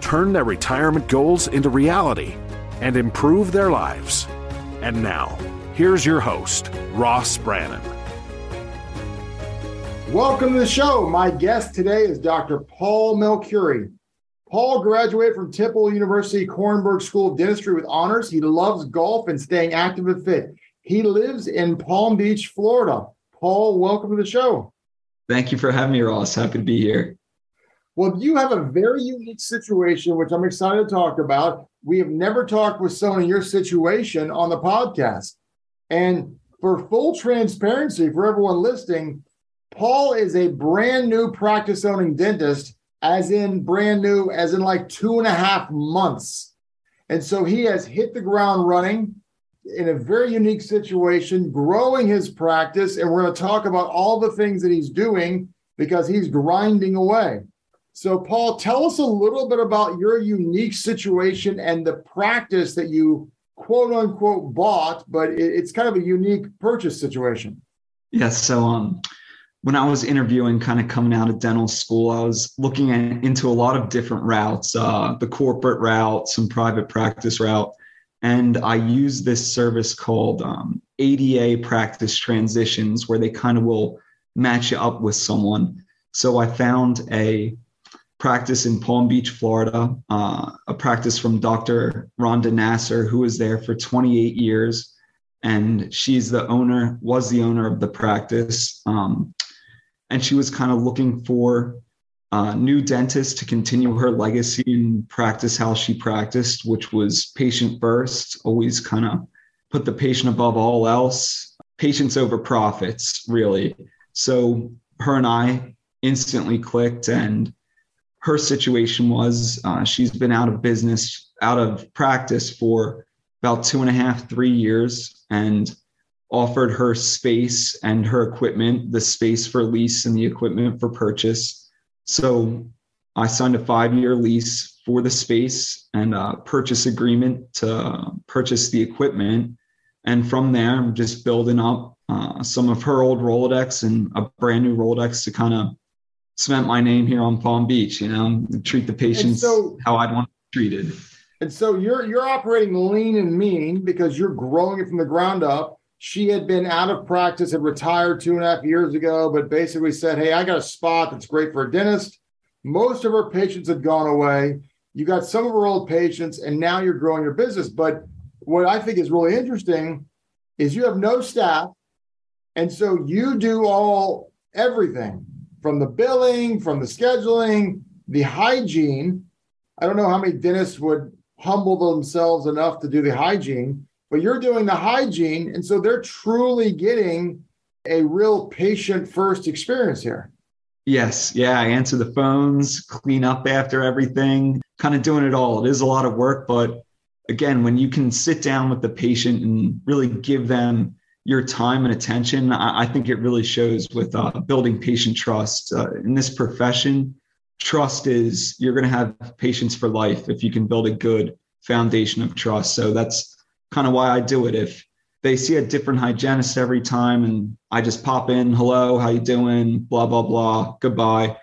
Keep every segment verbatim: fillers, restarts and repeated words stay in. turn their retirement goals into reality, and improve their lives. And now, here's your host, Ross Brannan. Welcome to the show. My guest today is Doctor Paul Melchiorre. Paul graduated from Temple University Kornberg School of Dentistry with honors. He loves golf and staying active and fit. He lives in Palm Beach, Florida. Paul, welcome to the show. Thank you for having me, Ross. Happy to be here. Well, you have a very unique situation, which I'm excited to talk about. We have never talked with someone in your situation on the podcast. And for full transparency for everyone listening, Paul is a brand new practice owning dentist, as in brand new, as in like two and a half months. And so he has hit the ground running in a very unique situation, growing his practice. And we're going to talk about all the things that he's doing because he's grinding away. So Paul, tell us a little bit about your unique situation and the practice that you quote unquote bought, but it's kind of a unique purchase situation. Yes. Yeah, so um, when I was interviewing, kind of coming out of dental school, I was looking at, into a lot of different routes, uh, the corporate route, some private practice route. And I use this service called um, A D A Practice Transitions, where they kind of will match you up with someone. So I found a practice in Palm Beach, Florida, uh, a practice from Doctor Rhonda Nasser, who was there for twenty-eight years. And she's the owner, was the owner of the practice. Um, and she was kind of looking for Uh, new dentist to continue her legacy and practice how she practiced, which was patient first, always kind of put the patient above all else, patients over profits, really. So her and I instantly clicked, and her situation was uh, she's been out of business, out of practice for about two and a half, three years, and offered her space and her equipment, the space for lease and the equipment for purchase. So I signed a five-year lease for the space and a purchase agreement to purchase the equipment. And from there, I'm just building up uh, some of her old Rolodex and a brand new Rolodex to kind of cement my name here on Palm Beach, you know, treat the patients so, how I'd want to be treated. And so you're you're operating lean and mean because you're growing it from the ground up. She had been out of practice, had retired two and a half years ago, but basically said, hey, I got a spot that's great for a dentist. Most of her patients had gone away. You got some of her old patients, and now you're growing your business. But what I think is really interesting is you have no staff, and so you do all everything, from the billing, from the scheduling, the hygiene. I don't know how many dentists would humble themselves enough to do the hygiene, but you're doing the hygiene. And so they're truly getting a real patient first experience here. Yes. Yeah. I answer the phones, clean up after everything, kind of doing it all. It is a lot of work, but again, when you can sit down with the patient and really give them your time and attention, I, I think it really shows with uh, building patient trust uh, in this profession. Trust is, you're going to have patients for life if you can build a good foundation of trust. So that's kind of why I do it. If they see a different hygienist every time and I just pop in, hello, how you doing, blah, blah, blah, goodbye,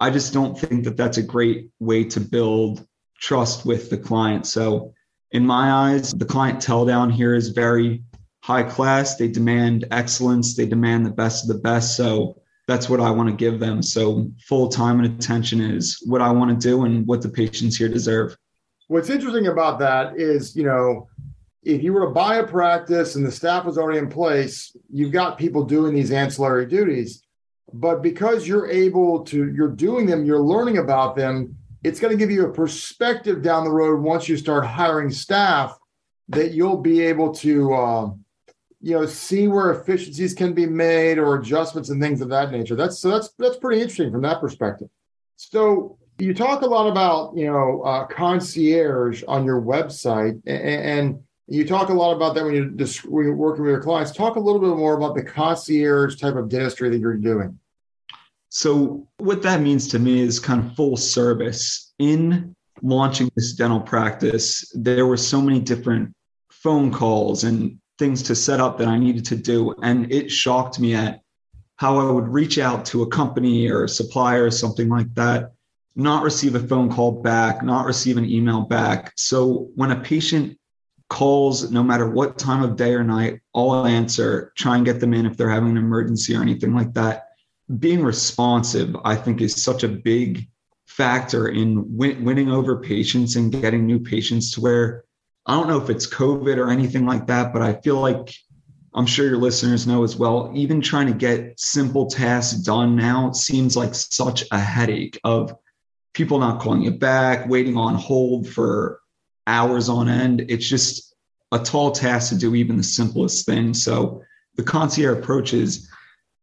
I just don't think that that's a great way to build trust with the client. So in my eyes, the clientele down here is very high class. They demand excellence. They demand the best of the best. So that's what I want to give them. So full time and attention is what I want to do and what the patients here deserve. What's interesting about that is, you know, if you were to buy a practice and the staff was already in place, you've got people doing these ancillary duties. But because you're able to, you're doing them, you're learning about them, it's going to give you a perspective down the road once you start hiring staff that you'll be able to, uh, you know, see where efficiencies can be made or adjustments and things of that nature. That's so that's that's pretty interesting from that perspective. So You talk a lot about, you know, uh, concierge on your website, and, and you talk a lot about that when you're, dis- when you're working with your clients. Talk a little bit more about the concierge type of dentistry that you're doing. So what that means to me is kind of full service. In launching this dental practice, there were so many different phone calls and things to set up that I needed to do. And it shocked me at how I would reach out to a company or a supplier or something like that, not receive a phone call back, not receive an email back. So when a patient calls, no matter what time of day or night, I'll answer, try and get them in if they're having an emergency or anything like that. Being responsive, I think, is such a big factor in win- winning over patients and getting new patients, to where, I don't know if it's COVID or anything like that, but I feel like, I'm sure your listeners know as well, even trying to get simple tasks done now seems like such a headache of people not calling you back, waiting on hold for hours on end. It's just a tall task to do even the simplest thing. So the concierge approach is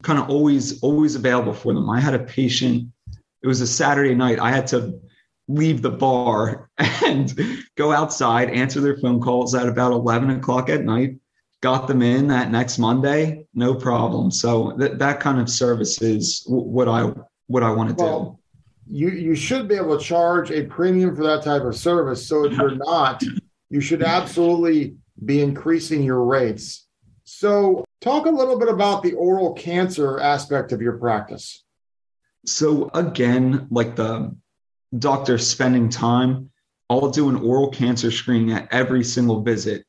kind of always, always available for them. I had a patient, it was a Saturday night. I had to leave the bar and go outside, answer their phone calls at about eleven o'clock at night, got them in that next Monday, no problem. So th- that kind of service is w- what I, what I want to well, do. You, you should be able to charge a premium for that type of service. So if you're not, you should absolutely be increasing your rates. So talk a little bit about the oral cancer aspect of your practice. So again, like the doctor spending time, I'll do an oral cancer screening at every single visit.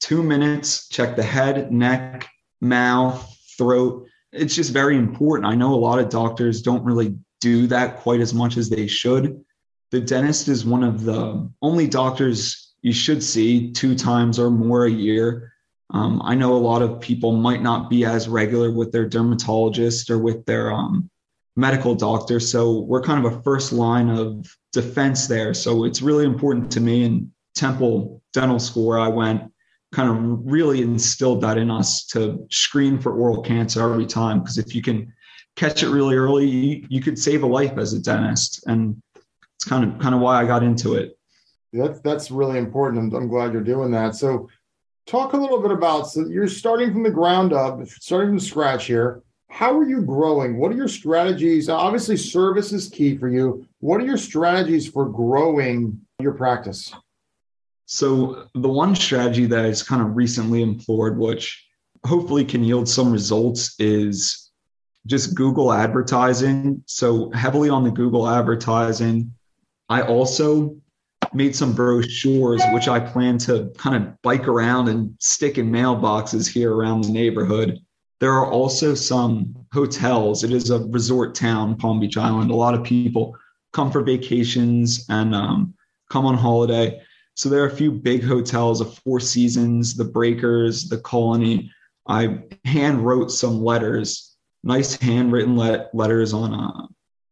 Two minutes, check the head, neck, mouth, throat. It's just very important. I know a lot of doctors don't really do that quite as much as they should. The dentist is one of the only doctors you should see two times or more a year. Um, I know a lot of people might not be as regular with their dermatologist or with their um, medical doctor. So we're kind of a first line of defense there. So it's really important to me, and Temple Dental School, where I went, kind of really instilled that in us to screen for oral cancer every time. Because if you can catch it really early, you, you could save a life as a dentist. And it's kind of kind of why I got into it. That's, that's really important. I'm, I'm glad you're doing that. So talk a little bit about, so you're starting from the ground up, starting from scratch here. How are you growing? What are your strategies? Obviously, service is key for you. What are your strategies for growing your practice? So the one strategy that is kind of recently employed, which hopefully can yield some results, is just Google advertising. So heavily on the Google advertising. I also made some brochures, which I plan to kind of bike around and stick in mailboxes here around the neighborhood. There are also some hotels. It is a resort town, Palm Beach Island. A lot of people come for vacations and um, come on holiday. So there are a few big hotels, a Four Seasons, the Breakers, the Colony. I hand wrote some letters, nice handwritten le- letters on uh,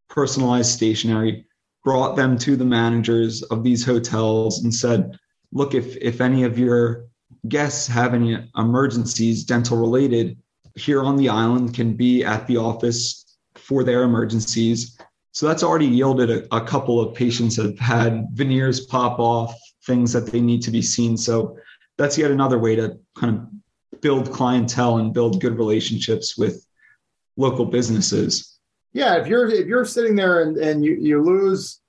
personalized stationery, brought them to the managers of these hotels and said, look, if if any of your guests have any emergencies, dental related, here on the island can be at the office for their emergencies. So that's already yielded a, a couple of patients that have had veneers pop off, things that they need to be seen. So that's yet another way to kind of build clientele and build good relationships with local businesses. Yeah, if you're if you're sitting there and, and you, you lose,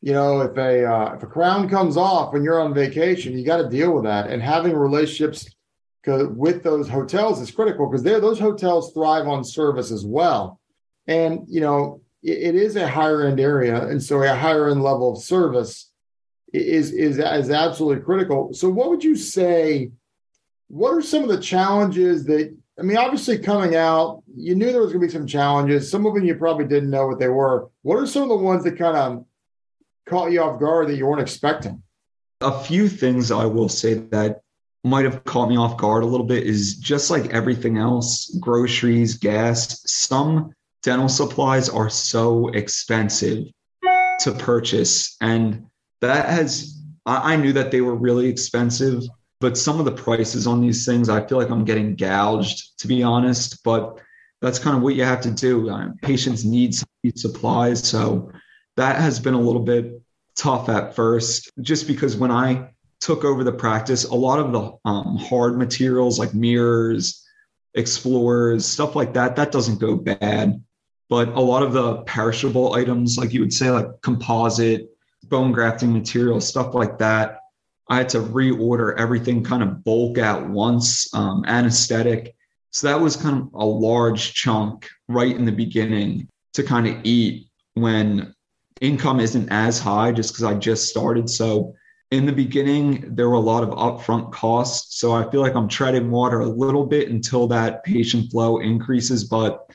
you know, if a uh, if a crown comes off when you're on vacation, you got to deal with that. And having relationships with those hotels is critical, because they're those hotels thrive on service as well. And you know, it, it is a higher end area, and so a higher end level of service is is is absolutely critical. So, what would you say? What are some of the challenges that? I mean, obviously coming out, you knew there was going to be some challenges. Some of them you probably didn't know what they were. What are some of the ones that kind of caught you off guard that you weren't expecting? A few things I will say that might have caught me off guard a little bit is, just like everything else, groceries, gas, some dental supplies are so expensive to purchase. And that has, I knew that they were really expensive, but some of the prices on these things, I feel like I'm getting gouged, to be honest. But that's kind of what you have to do. Patients need supplies. So that has been a little bit tough at first, just because when I took over the practice, a lot of the um, hard materials like mirrors, explorers, stuff like that, that doesn't go bad. But a lot of the perishable items, like you would say, like composite, bone grafting material, stuff like that, I had to reorder everything kind of bulk at once, um, anesthetic. So that was kind of a large chunk right in the beginning to kind of eat when income isn't as high, just because I just started. So in the beginning, there were a lot of upfront costs. So I feel like I'm treading water a little bit until that patient flow increases, but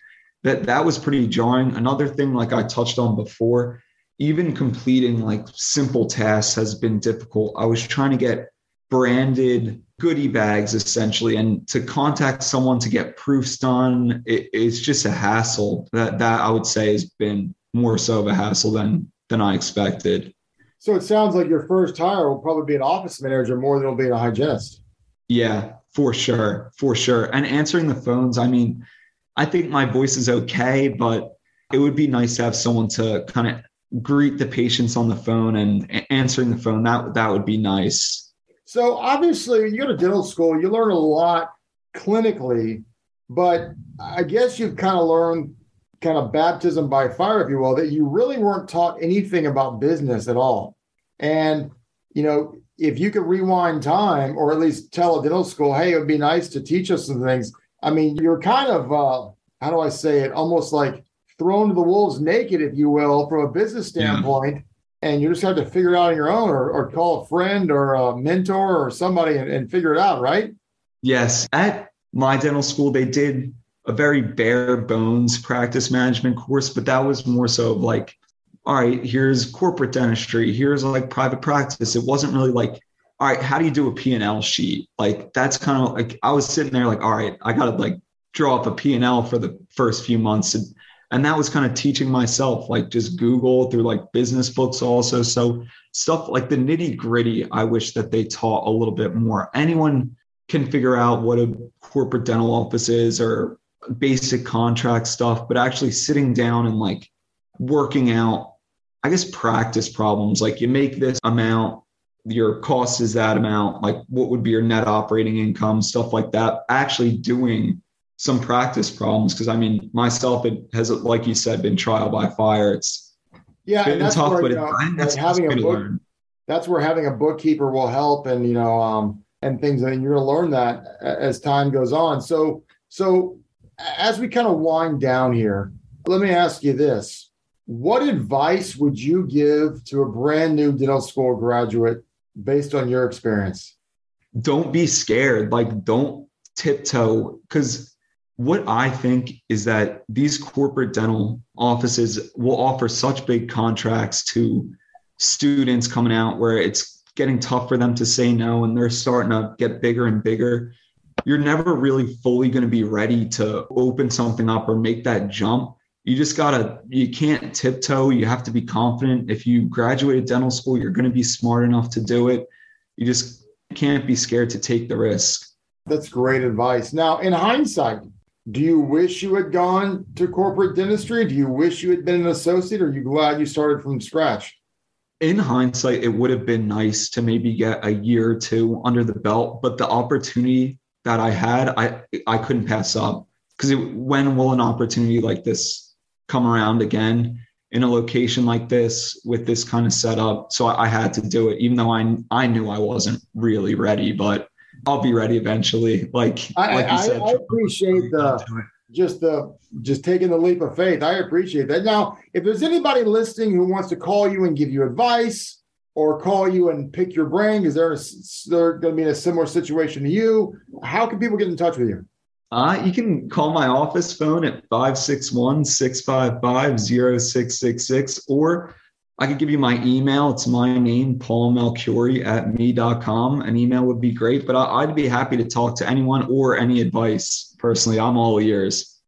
that that was pretty jarring. Another thing, like I touched on before, even completing like simple tasks has been difficult. I was trying to get branded goodie bags, essentially, and to contact someone to get proofs done, it, it's just a hassle. That that I would say has been more so of a hassle than than I expected. So it sounds like your first hire will probably be an office manager more than it'll be a hygienist. Yeah, for sure, for sure. And answering the phones, I mean, I think my voice is okay, but it would be nice to have someone to kind of greet the patients on the phone and answering the phone. That that would be nice. So obviously you go to dental school, you learn a lot clinically, but I guess you've kind of learned kind of baptism by fire, if you will, that you really weren't taught anything about business at all. And, you know, if you could rewind time or at least tell a dental school, hey, it would be nice to teach us some things. I mean, you're kind of, uh, how do I say it? Almost like thrown to the wolves naked, if you will, from a business standpoint, yeah. And you just have to figure it out on your own, or, or call a friend or a mentor or somebody and, and figure it out, right? Yes. At my dental school, they did a very bare bones practice management course, but that was more so of like, all right, here's corporate dentistry, here's like private practice. It wasn't really like, all right, how do you do a P and L sheet? Like, that's kind of like, I was sitting there like, all right, I got to like draw up a P and L for the first few months. And, And that was kind of teaching myself, like just Google through like business books also. So stuff like the nitty gritty, I wish that they taught a little bit more. Anyone can figure out what a corporate dental office is or basic contract stuff, but actually sitting down and like working out, I guess, practice problems. Like you make this amount, your cost is that amount, like what would be your net operating income, stuff like that. Actually doing some practice problems, because I mean, myself, it has, like you said, been trial by fire. It's yeah, been that's tough, where, but you know, that's having a book, that's where having a bookkeeper will help, and you know, um, and things, and you're going to learn that as time goes on. So, so as we kind of wind down here, let me ask you this: what advice would you give to a brand new dental school graduate based on your experience? Don't be scared. Like, don't tiptoe, because what I think is that these corporate dental offices will offer such big contracts to students coming out where it's getting tough for them to say no, and they're starting to get bigger and bigger. You're never really fully going to be ready to open something up or make that jump. You just gotta, you can't tiptoe. You have to be confident. If you graduated dental school, you're going to be smart enough to do it. You just can't be scared to take the risk. That's great advice. Now, in hindsight, do you wish you had gone to corporate dentistry? Do you wish you had been an associate, or are you glad you started from scratch? In hindsight, it would have been nice to maybe get a year or two under the belt, but the opportunity that I had, I, I couldn't pass up, because when will an opportunity like this come around again in a location like this with this kind of setup? So I, I had to do it, even though I, I knew I wasn't really ready, but I'll be ready eventually. Like, I, like you said, I, I appreciate the just the just taking the leap of faith. I appreciate that. Now, if there's anybody listening who wants to call you and give you advice, or call you and pick your brain, because they're they're going to be in a similar situation to you, how can people get in touch with you? Uh, you can call my office phone at five six one, six five five, zero six six six, or I could give you my email. It's my name, Paul Melchiorre at me dot com. An email would be great, but I'd be happy to talk to anyone or any advice. Personally, I'm all ears.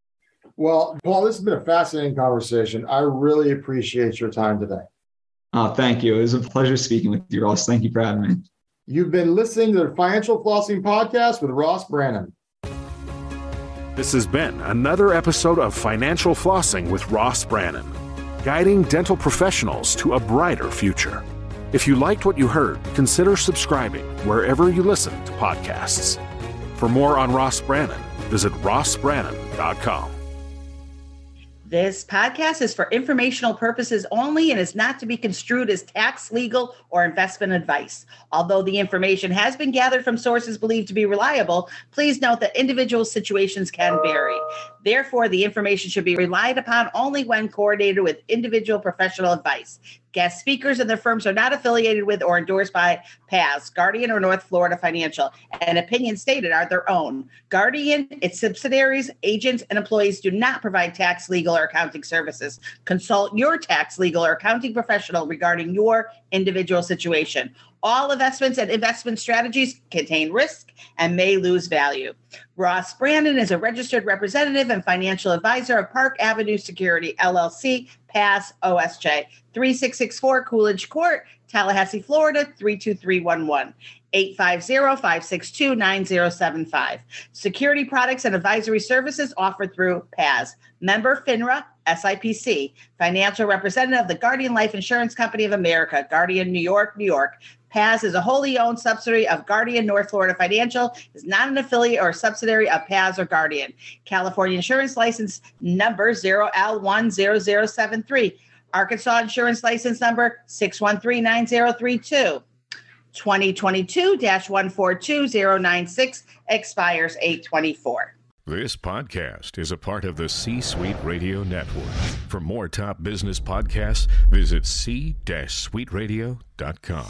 Well, Paul, this has been a fascinating conversation. I really appreciate your time today. Uh, thank you. It was a pleasure speaking with you, Ross. Thank you for having me. You've been listening to the Financial Flossing Podcast with Ross Brannan. This has been another episode of Financial Flossing with Ross Brannan. guiding dental professionals to a brighter future. If you liked what you heard, consider subscribing wherever you listen to podcasts. For more on Ross Brannan, visit ross brannan dot com. This podcast is for informational purposes only and is not to be construed as tax, legal, or investment advice. Although the information has been gathered from sources believed to be reliable, please note that individual situations can vary. Therefore, the information should be relied upon only when coordinated with individual professional advice. Guest speakers and their firms are not affiliated with or endorsed by P A S, Guardian, or North Florida Financial, and opinions stated are their own. Guardian, its subsidiaries, agents, and employees do not provide tax, legal, or accounting services. Consult your tax, legal, or accounting professional regarding your individual situation. All investments and investment strategies contain risk and may lose value. Ross Brannan is a registered representative and financial advisor of Park Avenue Security, L L C, P A S, O S J, three six six four Coolidge Court, Tallahassee, Florida, three two three one one, eight five zero, five six two, nine zero seven five. Security products and advisory services offered through P A S. Member FINRA, S I P C, financial representative of the Guardian Life Insurance Company of America, Guardian New York, New York. P A S is a wholly owned subsidiary of Guardian North Florida Financial, is not an affiliate or subsidiary of P A S or Guardian. California Insurance License Number zero L one zero zero seven three. Arkansas Insurance License Number six one three nine zero three two. twenty twenty-two dash one four two zero nine six expires eight twenty-four. This podcast is a part of the C-Suite Radio Network. For more top business podcasts, visit c suite radio dot com.